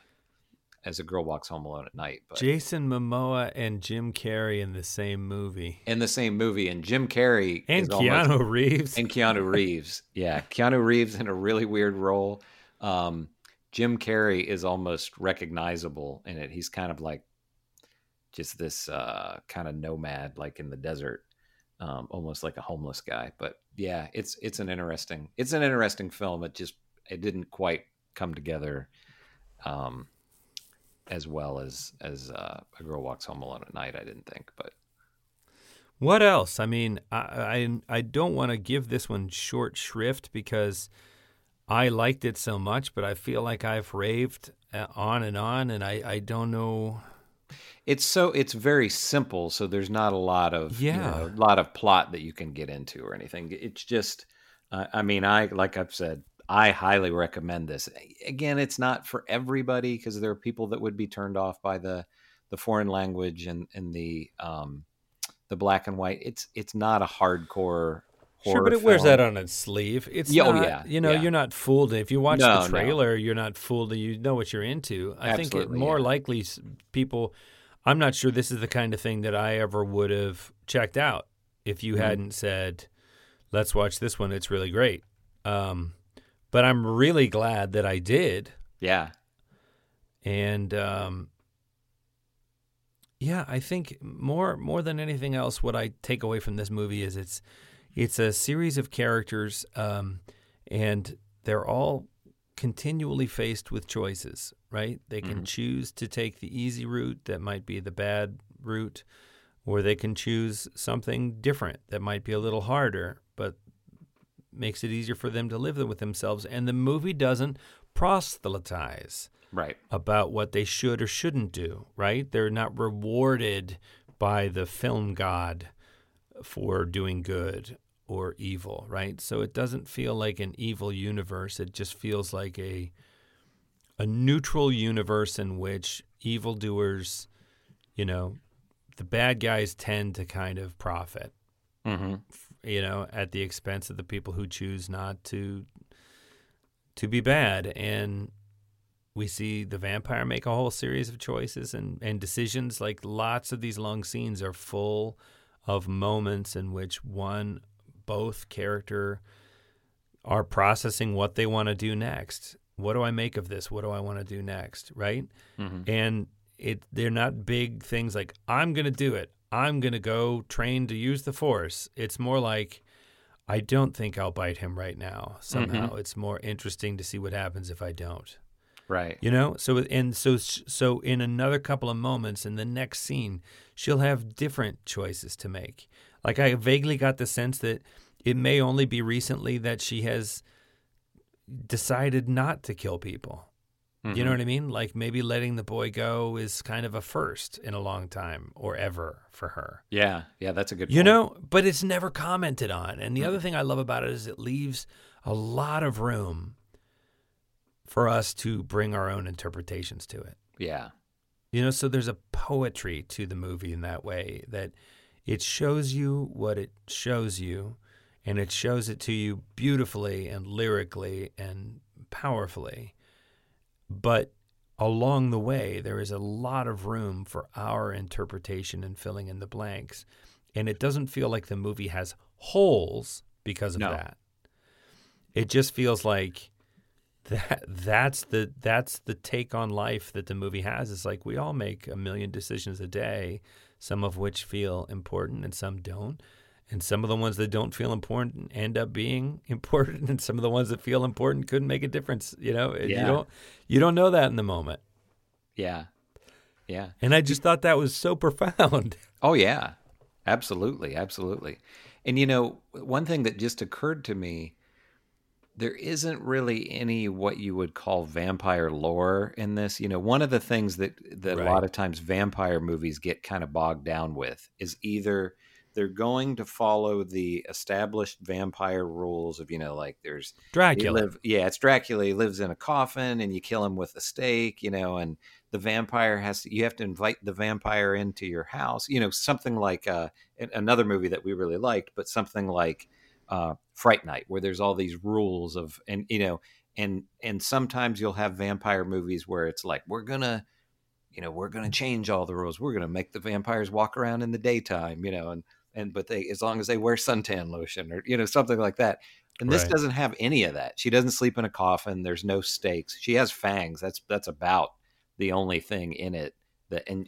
Girl Walks Home Alone at Night. But Jason Momoa and Jim Carrey in the same movie, and Jim Carrey and Keanu Reeves. Yeah, Keanu Reeves in a really weird role. Jim Carrey is almost recognizable in it. He's kind of like just this kind of nomad, like in the desert, almost like a homeless guy. But yeah, it's an interesting film. It didn't quite come together as well as A Girl Walks Home Alone at Night, I didn't think. But what else? I mean, I don't want to give this one short shrift because I liked it so much, but I feel like I've raved on, and I don't know. It's very simple, so there's not a lot of a lot of plot that you can get into or anything. It's just, like I've said, I highly recommend this. Again, it's not for everybody because there are people that would be turned off by the foreign language and the black and white. It's not a hardcore horror. Sure, but it wears that on its sleeve. It's you're not fooled. If you watch the trailer, you're not fooled. You know what you're into. I Absolutely, think it more likely people. I'm not sure this is the kind of thing that I ever would have checked out if you hadn't said, "Let's watch this one. It's really great." But I'm really glad that I did. Yeah. And I think more than anything else, what I take away from this movie is it's a series of characters, and they're all continually faced with choices, right? They can choose to take the easy route that might be the bad route, or they can choose something different that might be a little harder, but makes it easier for them to live with themselves. And the movie doesn't proselytize about what they should or shouldn't do, right? They're not rewarded by the film god for doing good or evil, right? So it doesn't feel like an evil universe. It just feels like a neutral universe in which evildoers, the bad guys tend to kind of profit, at the expense of the people who choose not to be bad. And we see the vampire make a whole series of choices and decisions. Like, lots of these long scenes are full of moments in which both character are processing what they want to do next. What do I make of this? What do I want to do next? Right? Mm-hmm. And they're not big things like, I'm going to do it. I'm going to go train to use the force. It's more like, I don't think I'll bite him right now. Somehow it's more interesting to see what happens if I don't. Right. So in another couple of moments in the next scene, she'll have different choices to make. Like, I vaguely got the sense that it may only be recently that she has decided not to kill people. Mm-hmm. You know what I mean? Like maybe letting the boy go is kind of a first in a long time or ever for her. Yeah. Yeah, that's a good point. You know, but it's never commented on. And the other thing I love about it is it leaves a lot of room for us to bring our own interpretations to it. Yeah. You know, so there's a poetry to the movie in that way that it shows you what it shows you, and it shows it to you beautifully and lyrically and powerfully. But along the way, there is a lot of room for our interpretation and filling in the blanks. And it doesn't feel like the movie has holes because of that. It just feels like that's the take on life that the movie has. It's like we all make a million decisions a day, some of which feel important and some don't. And some of the ones that don't feel important end up being important, and some of the ones that feel important couldn't make a difference. You know, you don't know that in the moment. Yeah, yeah. And I just thought that was so profound. Oh yeah, absolutely, absolutely. And you know, one thing that just occurred to me, there isn't really any what you would call vampire lore in this. You know, one of the things that a lot of times vampire movies get kind of bogged down with is either they're going to follow the established vampire rules of, you know, like there's Dracula. It's Dracula. He lives in a coffin and you kill him with a stake, you know, and the vampire you have to invite the vampire into your house, you know, something like another movie that we really liked, but something like Fright Night, where there's all these rules of, and, you know, and sometimes you'll have vampire movies where it's like, we're going to change all the rules. We're going to make the vampires walk around in the daytime, you know, but they, as long as they wear suntan lotion or, you know, something like that. And this doesn't have any of that. She doesn't sleep in a coffin. There's no stakes. She has fangs. That's about the only thing in it and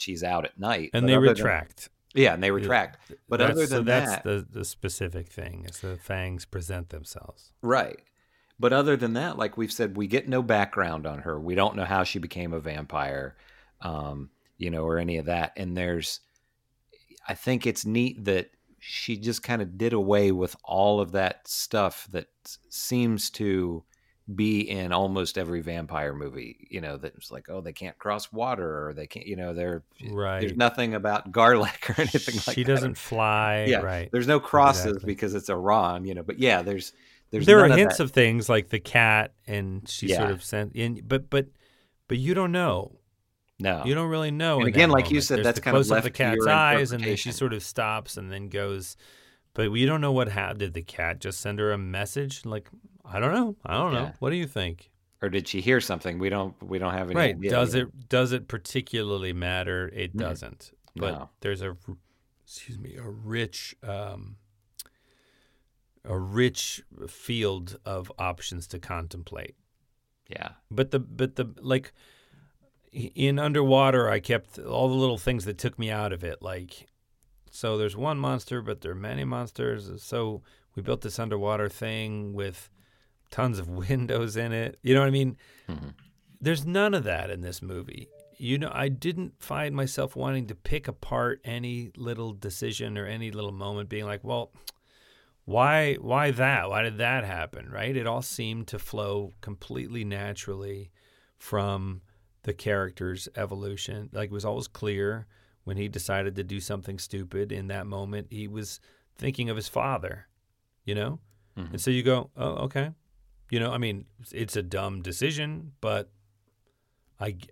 she's out at night. And they retract. But other than that, that's the specific thing is the fangs present themselves. Right. But other than that, like we've said, we get no background on her. We don't know how she became a vampire, you know, or any of that. And I think it's neat that she just kind of did away with all of that stuff that seems to be in almost every vampire movie, you know, that's like, oh, they can't cross water or they can't, you know, there's nothing about garlic or anything like that. She doesn't fly. Yeah, right. There's no crosses because it's Iran, you know, but yeah, there are hints of things like the cat, and she sort of sent in, but you don't know. No, you don't really know. And again, like you said, that's kind of left the cat's eyes, and then she sort of stops and then goes. But we don't know what happened. Did the cat just send her a message? Like I don't know. What do you think? Or did she hear something? We don't have any idea. Does it particularly matter? It doesn't. But there's a rich. A rich field of options to contemplate. Yeah. But like in Underwater, I kept all the little things that took me out of it. Like, so there's one monster, but there are many monsters. So we built this underwater thing with tons of windows in it. You know what I mean? Mm-hmm. There's none of that in this movie. You know, I didn't find myself wanting to pick apart any little decision or any little moment being like, well, why that? Why did that happen, right? It all seemed to flow completely naturally from the character's evolution. Like, it was always clear when he decided to do something stupid in that moment, he was thinking of his father, you know? Mm-hmm. And so you go, oh, okay. You know, I mean, it's a dumb decision, but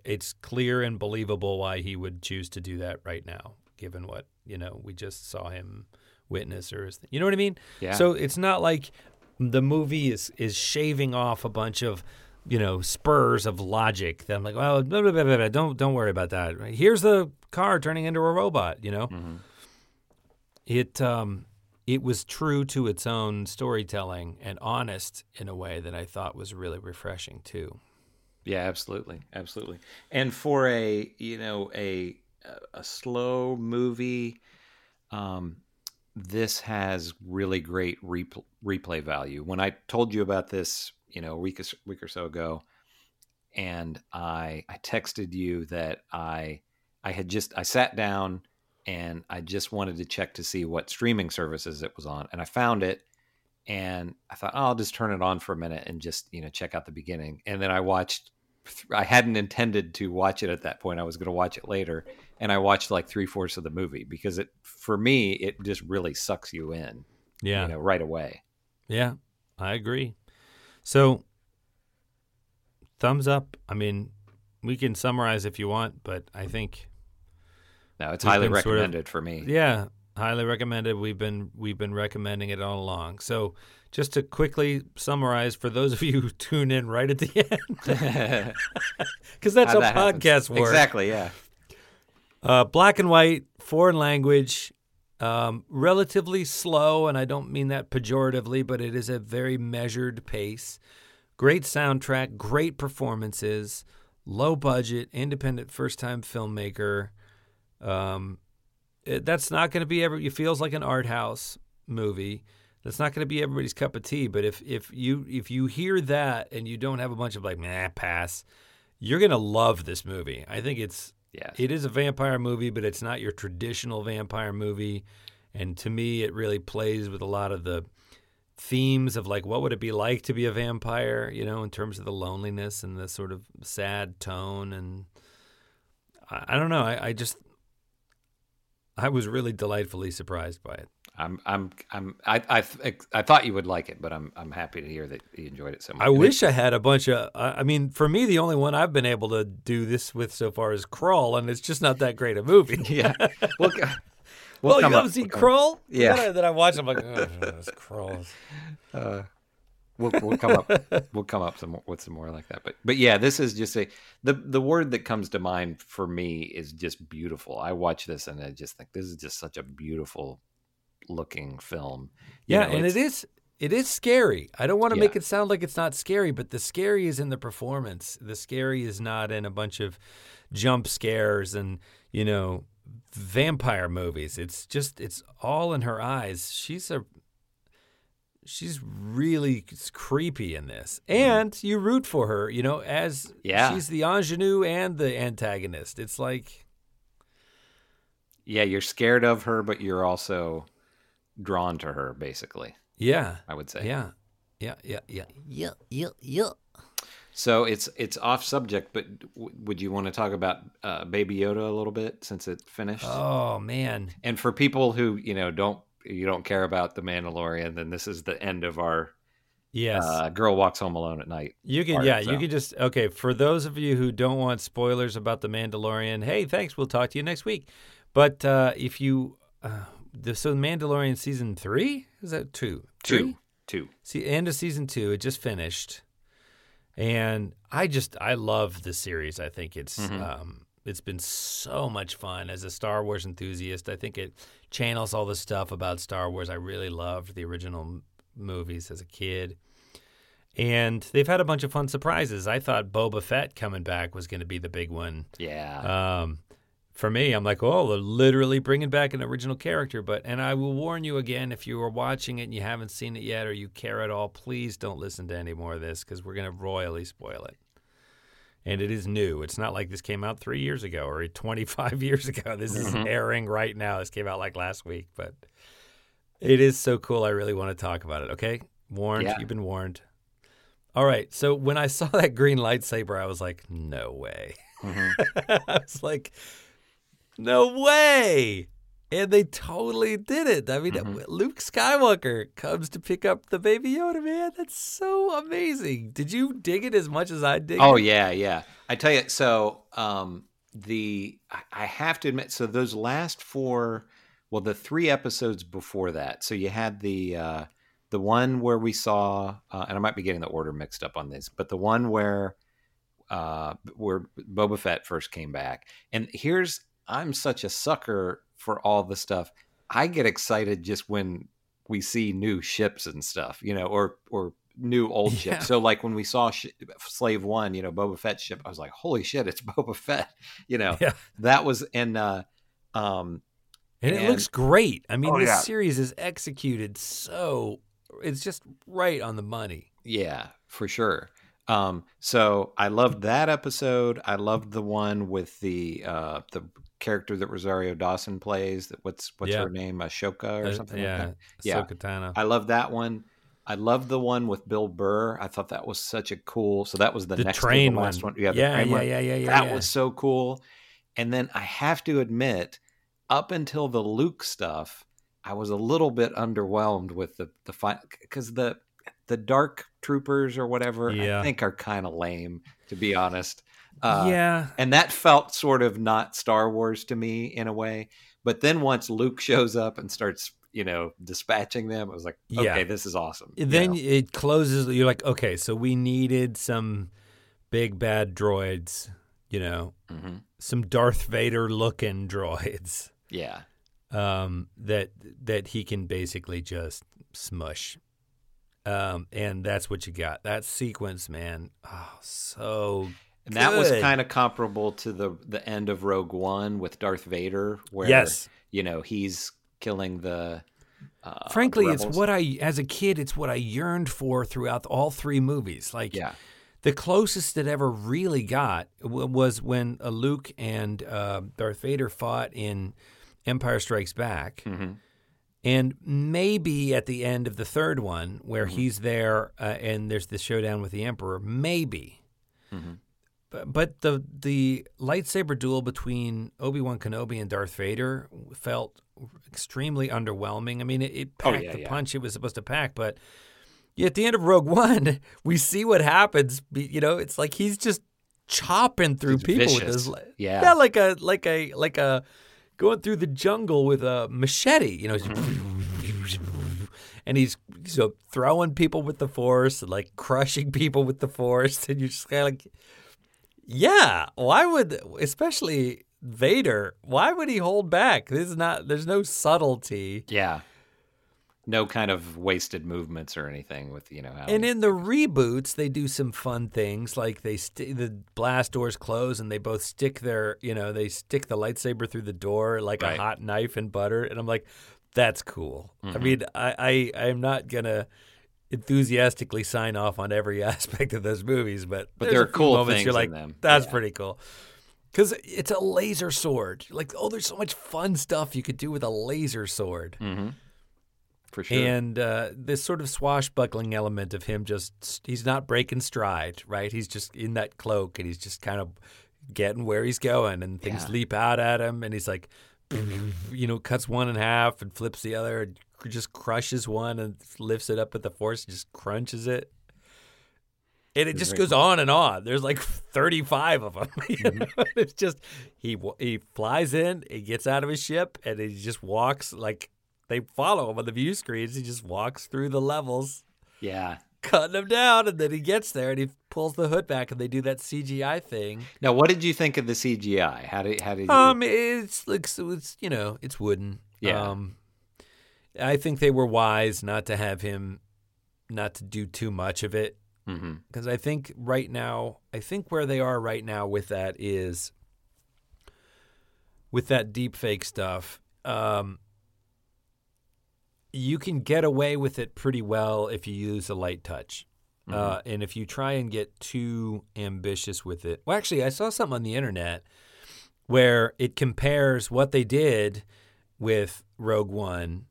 it's clear and believable why he would choose to do that right now, given what, you know, we just saw him witness or you know what I mean? Yeah. So it's not like the movie is shaving off a bunch of, you know, spurs of logic that I'm like, well, blah, blah, blah, blah, don't worry about that. Here's the car turning into a robot, you know? Mm-hmm. It was true to its own storytelling and honest in a way that I thought was really refreshing too. Yeah, absolutely. Absolutely. And for a slow movie, this has really great replay value. When I told you about this, you know, a week or so ago, and I texted you that I sat down and I just wanted to check to see what streaming services it was on. And I found it and I thought, oh, I'll just turn it on for a minute and just, you know, check out the beginning. And then I watched I hadn't intended to watch it at that point. I was going to watch it later. And I watched like 3/4 of the movie because it, for me, it just really sucks you in. Yeah. You know, right away. Yeah, I agree. So thumbs up. I mean, we can summarize if you want, but I think. No, it's highly recommended for me. Yeah. Highly recommended. We've been recommending it all along. So just to quickly summarize for those of you who tune in right at the end, because that's how podcasts work. Exactly, yeah. Black and white, foreign language, relatively slow, and I don't mean that pejoratively, but it is a very measured pace. Great soundtrack, great performances, low budget, independent first-time filmmaker. That's not going to be it feels like an art house movie. That's not going to be everybody's cup of tea. But if you hear that and you don't have a bunch of like pass, you're going to love this movie. I think it is a vampire movie, but it's not your traditional vampire movie. And to me, it really plays with a lot of the themes of like what would it be like to be a vampire, you know, in terms of the loneliness and the sort of sad tone. And I don't know. I was really delightfully surprised by it. I thought you would like it, but I'm happy to hear that you enjoyed it so much. I wish I had a bunch of. I mean, for me, the only one I've been able to do this with so far is Crawl, and it's just not that great a movie. Yeah. Well, you haven't seen Crawl? Yeah. That I watched. I'm like, oh, that's Crawl. We'll come up. We'll come up with some more like that. But yeah, this is just the word that comes to mind for me is just beautiful. I watch this and I just think this is just such a beautiful looking film. You know, and it is scary. I don't want to make it sound like it's not scary, but the scary is in the performance. The scary is not in a bunch of jump scares and you know vampire movies. It's all in her eyes. She's really creepy in this. And you root for her, you know, as she's the ingenue and the antagonist. It's like... Yeah, you're scared of her, but you're also drawn to her, basically. Yeah. I would say. Yeah. So it's off subject, but would you want to talk about Baby Yoda a little bit since it finished? Oh, man. And for people who, you know, you don't care about The Mandalorian, then this is the end of our Girl Walks Home Alone at Night. You can for those of you who don't want spoilers about The Mandalorian, hey, thanks, we'll talk to you next week. But The Mandalorian season 3? Is that 2? 2. 2. See, end of season 2, it just finished. And I love the series. I think it's been so much fun as a Star Wars enthusiast. I think it channels all the stuff about Star Wars. I really loved the original movies as a kid. And they've had a bunch of fun surprises. I thought Boba Fett coming back was going to be the big one. Yeah. For me, I'm like, oh, they're literally bringing back an original character. And I will warn you again, if you are watching it and you haven't seen it yet or you care at all, please don't listen to any more of this because we're going to royally spoil it. And it is new. It's not like this came out 3 years ago or 25 years ago. This is airing right now. This came out like last week, but it is so cool. I really want to talk about it, okay? Warned. Yeah. You've been warned. All right. So when I saw that green lightsaber, I was like, no way. I was like, no way. And they totally did it. I mean, Luke Skywalker comes to pick up the Baby Yoda, man. That's so amazing. Did you dig it as much as I dig it? Oh, yeah, yeah. I tell you, so I have to admit, so those last four, well, the three episodes before that. So you had the one where we saw, and I might be getting the order mixed up on this, but the one where Boba Fett first came back. And I'm such a sucker for all the stuff. I get excited just when we see new ships and stuff, you know, or new old ships. So like when we saw Slave One, you know, Boba Fett's ship, I was like, holy shit, it's Boba Fett. You know, that was in, and it looks great. I mean, this series is executed. So it's just right on the money. Yeah, for sure. So I loved that episode. I loved the one with the character that Rosario Dawson plays. That what's her name? Ashoka or something like that. Yeah. Ashoka Tano. I love that one. I love the one with Bill Burr. I thought that was such a cool. So that was the next train one. Last one. Yeah, yeah. That was so cool. And then I have to admit, up until the Luke stuff, I was a little bit underwhelmed with the final, because the dark troopers or whatever, I think are kind of lame, to be honest. And that felt sort of not Star Wars to me in a way. But then once Luke shows up and starts, you know, dispatching them, I was like, okay, this is awesome. Then it closes. You're like, okay, so we needed some big bad droids, you know, some Darth Vader looking droids. Yeah. That he can basically just smush. And that's what you got. That sequence, man. Oh, so and good. That was kind of comparable to the end of Rogue One with Darth Vader, where, you know, he's killing the frankly, the rebels. It's what I, as a kid, it's what I yearned for throughout all three movies. Like, the closest it ever really got was when Luke and Darth Vader fought in Empire Strikes Back. And maybe at the end of the third one, where he's there and there's the showdown with the Emperor, maybe. But the lightsaber duel between Obi-Wan Kenobi and Darth Vader felt extremely underwhelming. I mean, it packed punch it was supposed to pack, but at the end of Rogue One, we see what happens. You know, it's like he's just chopping through people with his like a going through the jungle with a machete, you know, and he's throwing people with the Force and like crushing people with the Force, and you're just kind of like, why would, especially Vader, why would he hold back? This is not, there's no subtlety. Yeah. No kind of wasted movements or anything with, you know. And in the reboots, they do some fun things, like they the blast doors close and they both stick their, you know, they stick the lightsaber through the door like a hot knife and butter. And I'm like, that's cool. I mean, I'm not going to enthusiastically sign off on every aspect of those movies, but there are cool things you're like, in them. That's pretty cool. Because it's a laser sword. You're like, oh, there's so much fun stuff you could do with a laser sword. For sure. And this sort of swashbuckling element of him just – he's not breaking stride, right? He's just in that cloak and he's just kind of getting where he's going, and things leap out at him, and he's like, you know, cuts one in half and flips the other and just crushes one and lifts it up with the Force and just crunches it. And it just goes on and on. There's like 35 of them. You know? It's just he flies in, he gets out of his ship, and he just walks like – they follow him on the view screens. He just walks through the levels, cutting them down, and then he gets there and he pulls the hood back, and they do that CGI thing. Now, what did you think of the CGI? How did you... it's you know, it's wooden. I think they were wise not to do too much of it, because I think right now, where they are right now with that is with that deep fake stuff. You can get away with it pretty well if you use a light touch. And if you try and get too ambitious with it. Well, actually, I saw something on the internet where it compares what they did with Rogue One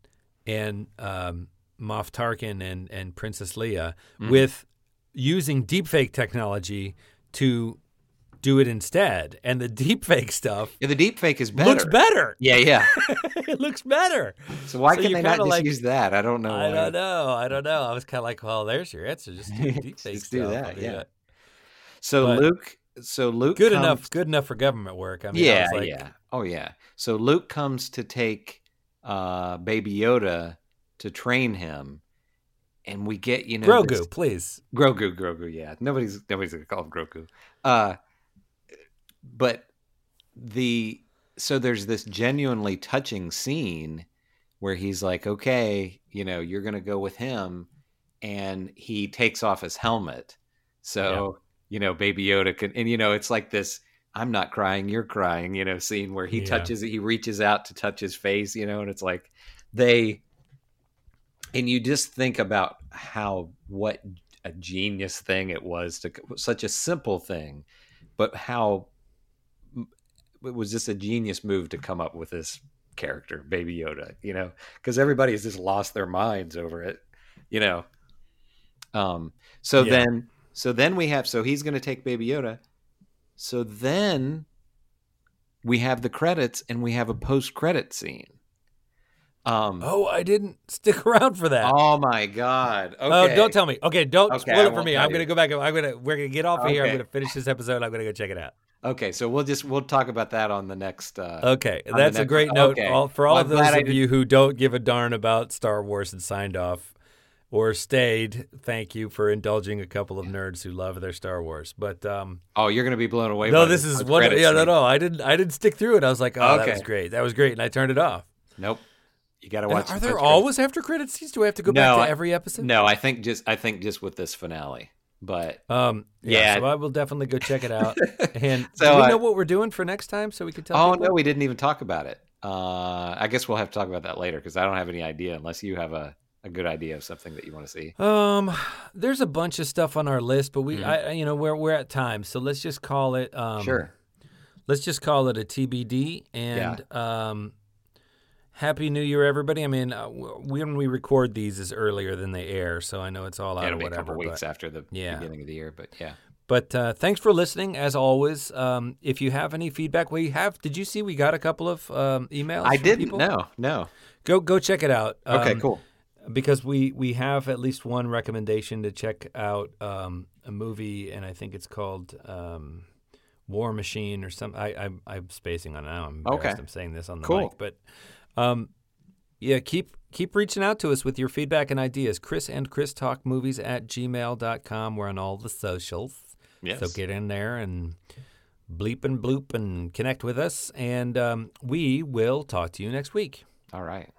and Moff Tarkin and Princess Leia with using deepfake technology to do it instead. And the deepfake stuff. Yeah, the deepfake is better. Looks better. Yeah. It looks better. So why can they not just use that? I don't know. I don't know. I was kind of like, well, there's your answer. Just do deepfake stuff. Do that. Yeah. So Luke good enough for government work. I mean, So Luke comes to take Baby Yoda to train him. And we get, you know, Grogu, please. Grogu. Yeah. Nobody's going to call him Grogu. But so there's this genuinely touching scene where he's like, okay, you know, you're going to go with him. And he takes off his helmet. So, you know, Baby Yoda can, and, you know, it's like this, I'm not crying, you're crying, you know, scene where he touches it, he reaches out to touch his face, you know, and it's like and you just think about what a genius thing it was to such a simple thing. But how it was just a genius move to come up with this character, Baby Yoda, you know, because everybody has just lost their minds over it, you know. So then we have, so he's going to take Baby Yoda. So then we have the credits and we have a post-credit scene. I didn't stick around for that. Oh my God. Okay. Oh, don't tell me. Okay. Don't spoil it for me. I'm going to go back. We're going to get off of here. I'm going to finish this episode. I'm going to go check it out. Okay, so we'll talk about that on the next. That's a great note for all of you who don't give a darn about Star Wars and signed off or stayed. Thank you for indulging a couple of nerds who love their Star Wars. But you're going to be blown away. No, this is what. Yeah, no, I didn't stick through it. I was like, that was great. That was great, and I turned it off. Nope, you got to watch. Are there always after credits scenes? Do we have to go back to every episode? No, I think just with this finale. But so I will definitely go check it out. And so, do we know what we're doing for next time, so we can tell. Oh people? No, we didn't even talk about it. I guess we'll have to talk about that later because I don't have any idea unless you have a good idea of something that you want to see. There's a bunch of stuff on our list, but we're at time, so let's just call it. Sure. Let's just call it a TBD and. Yeah. Happy New Year, everybody. I mean, when we record these is earlier than they air, so I know it's all out or whatever. It'll be a couple weeks after the beginning of the year, but yeah. But thanks for listening, as always. If you have any feedback, did you see we got a couple of emails? I didn't, people? No. Go check it out. Okay, cool. Because we have at least one recommendation to check out a movie, and I think it's called... War Machine or something. I'm spacing on it now. I'm embarrassed. Okay. I'm saying this on the mic, but keep reaching out to us with your feedback and ideas. Chris and ChrisTalkMovies at gmail.com. We're on all the socials. Yes. So get in there and bleep and bloop and connect with us. And we will talk to you next week. All right.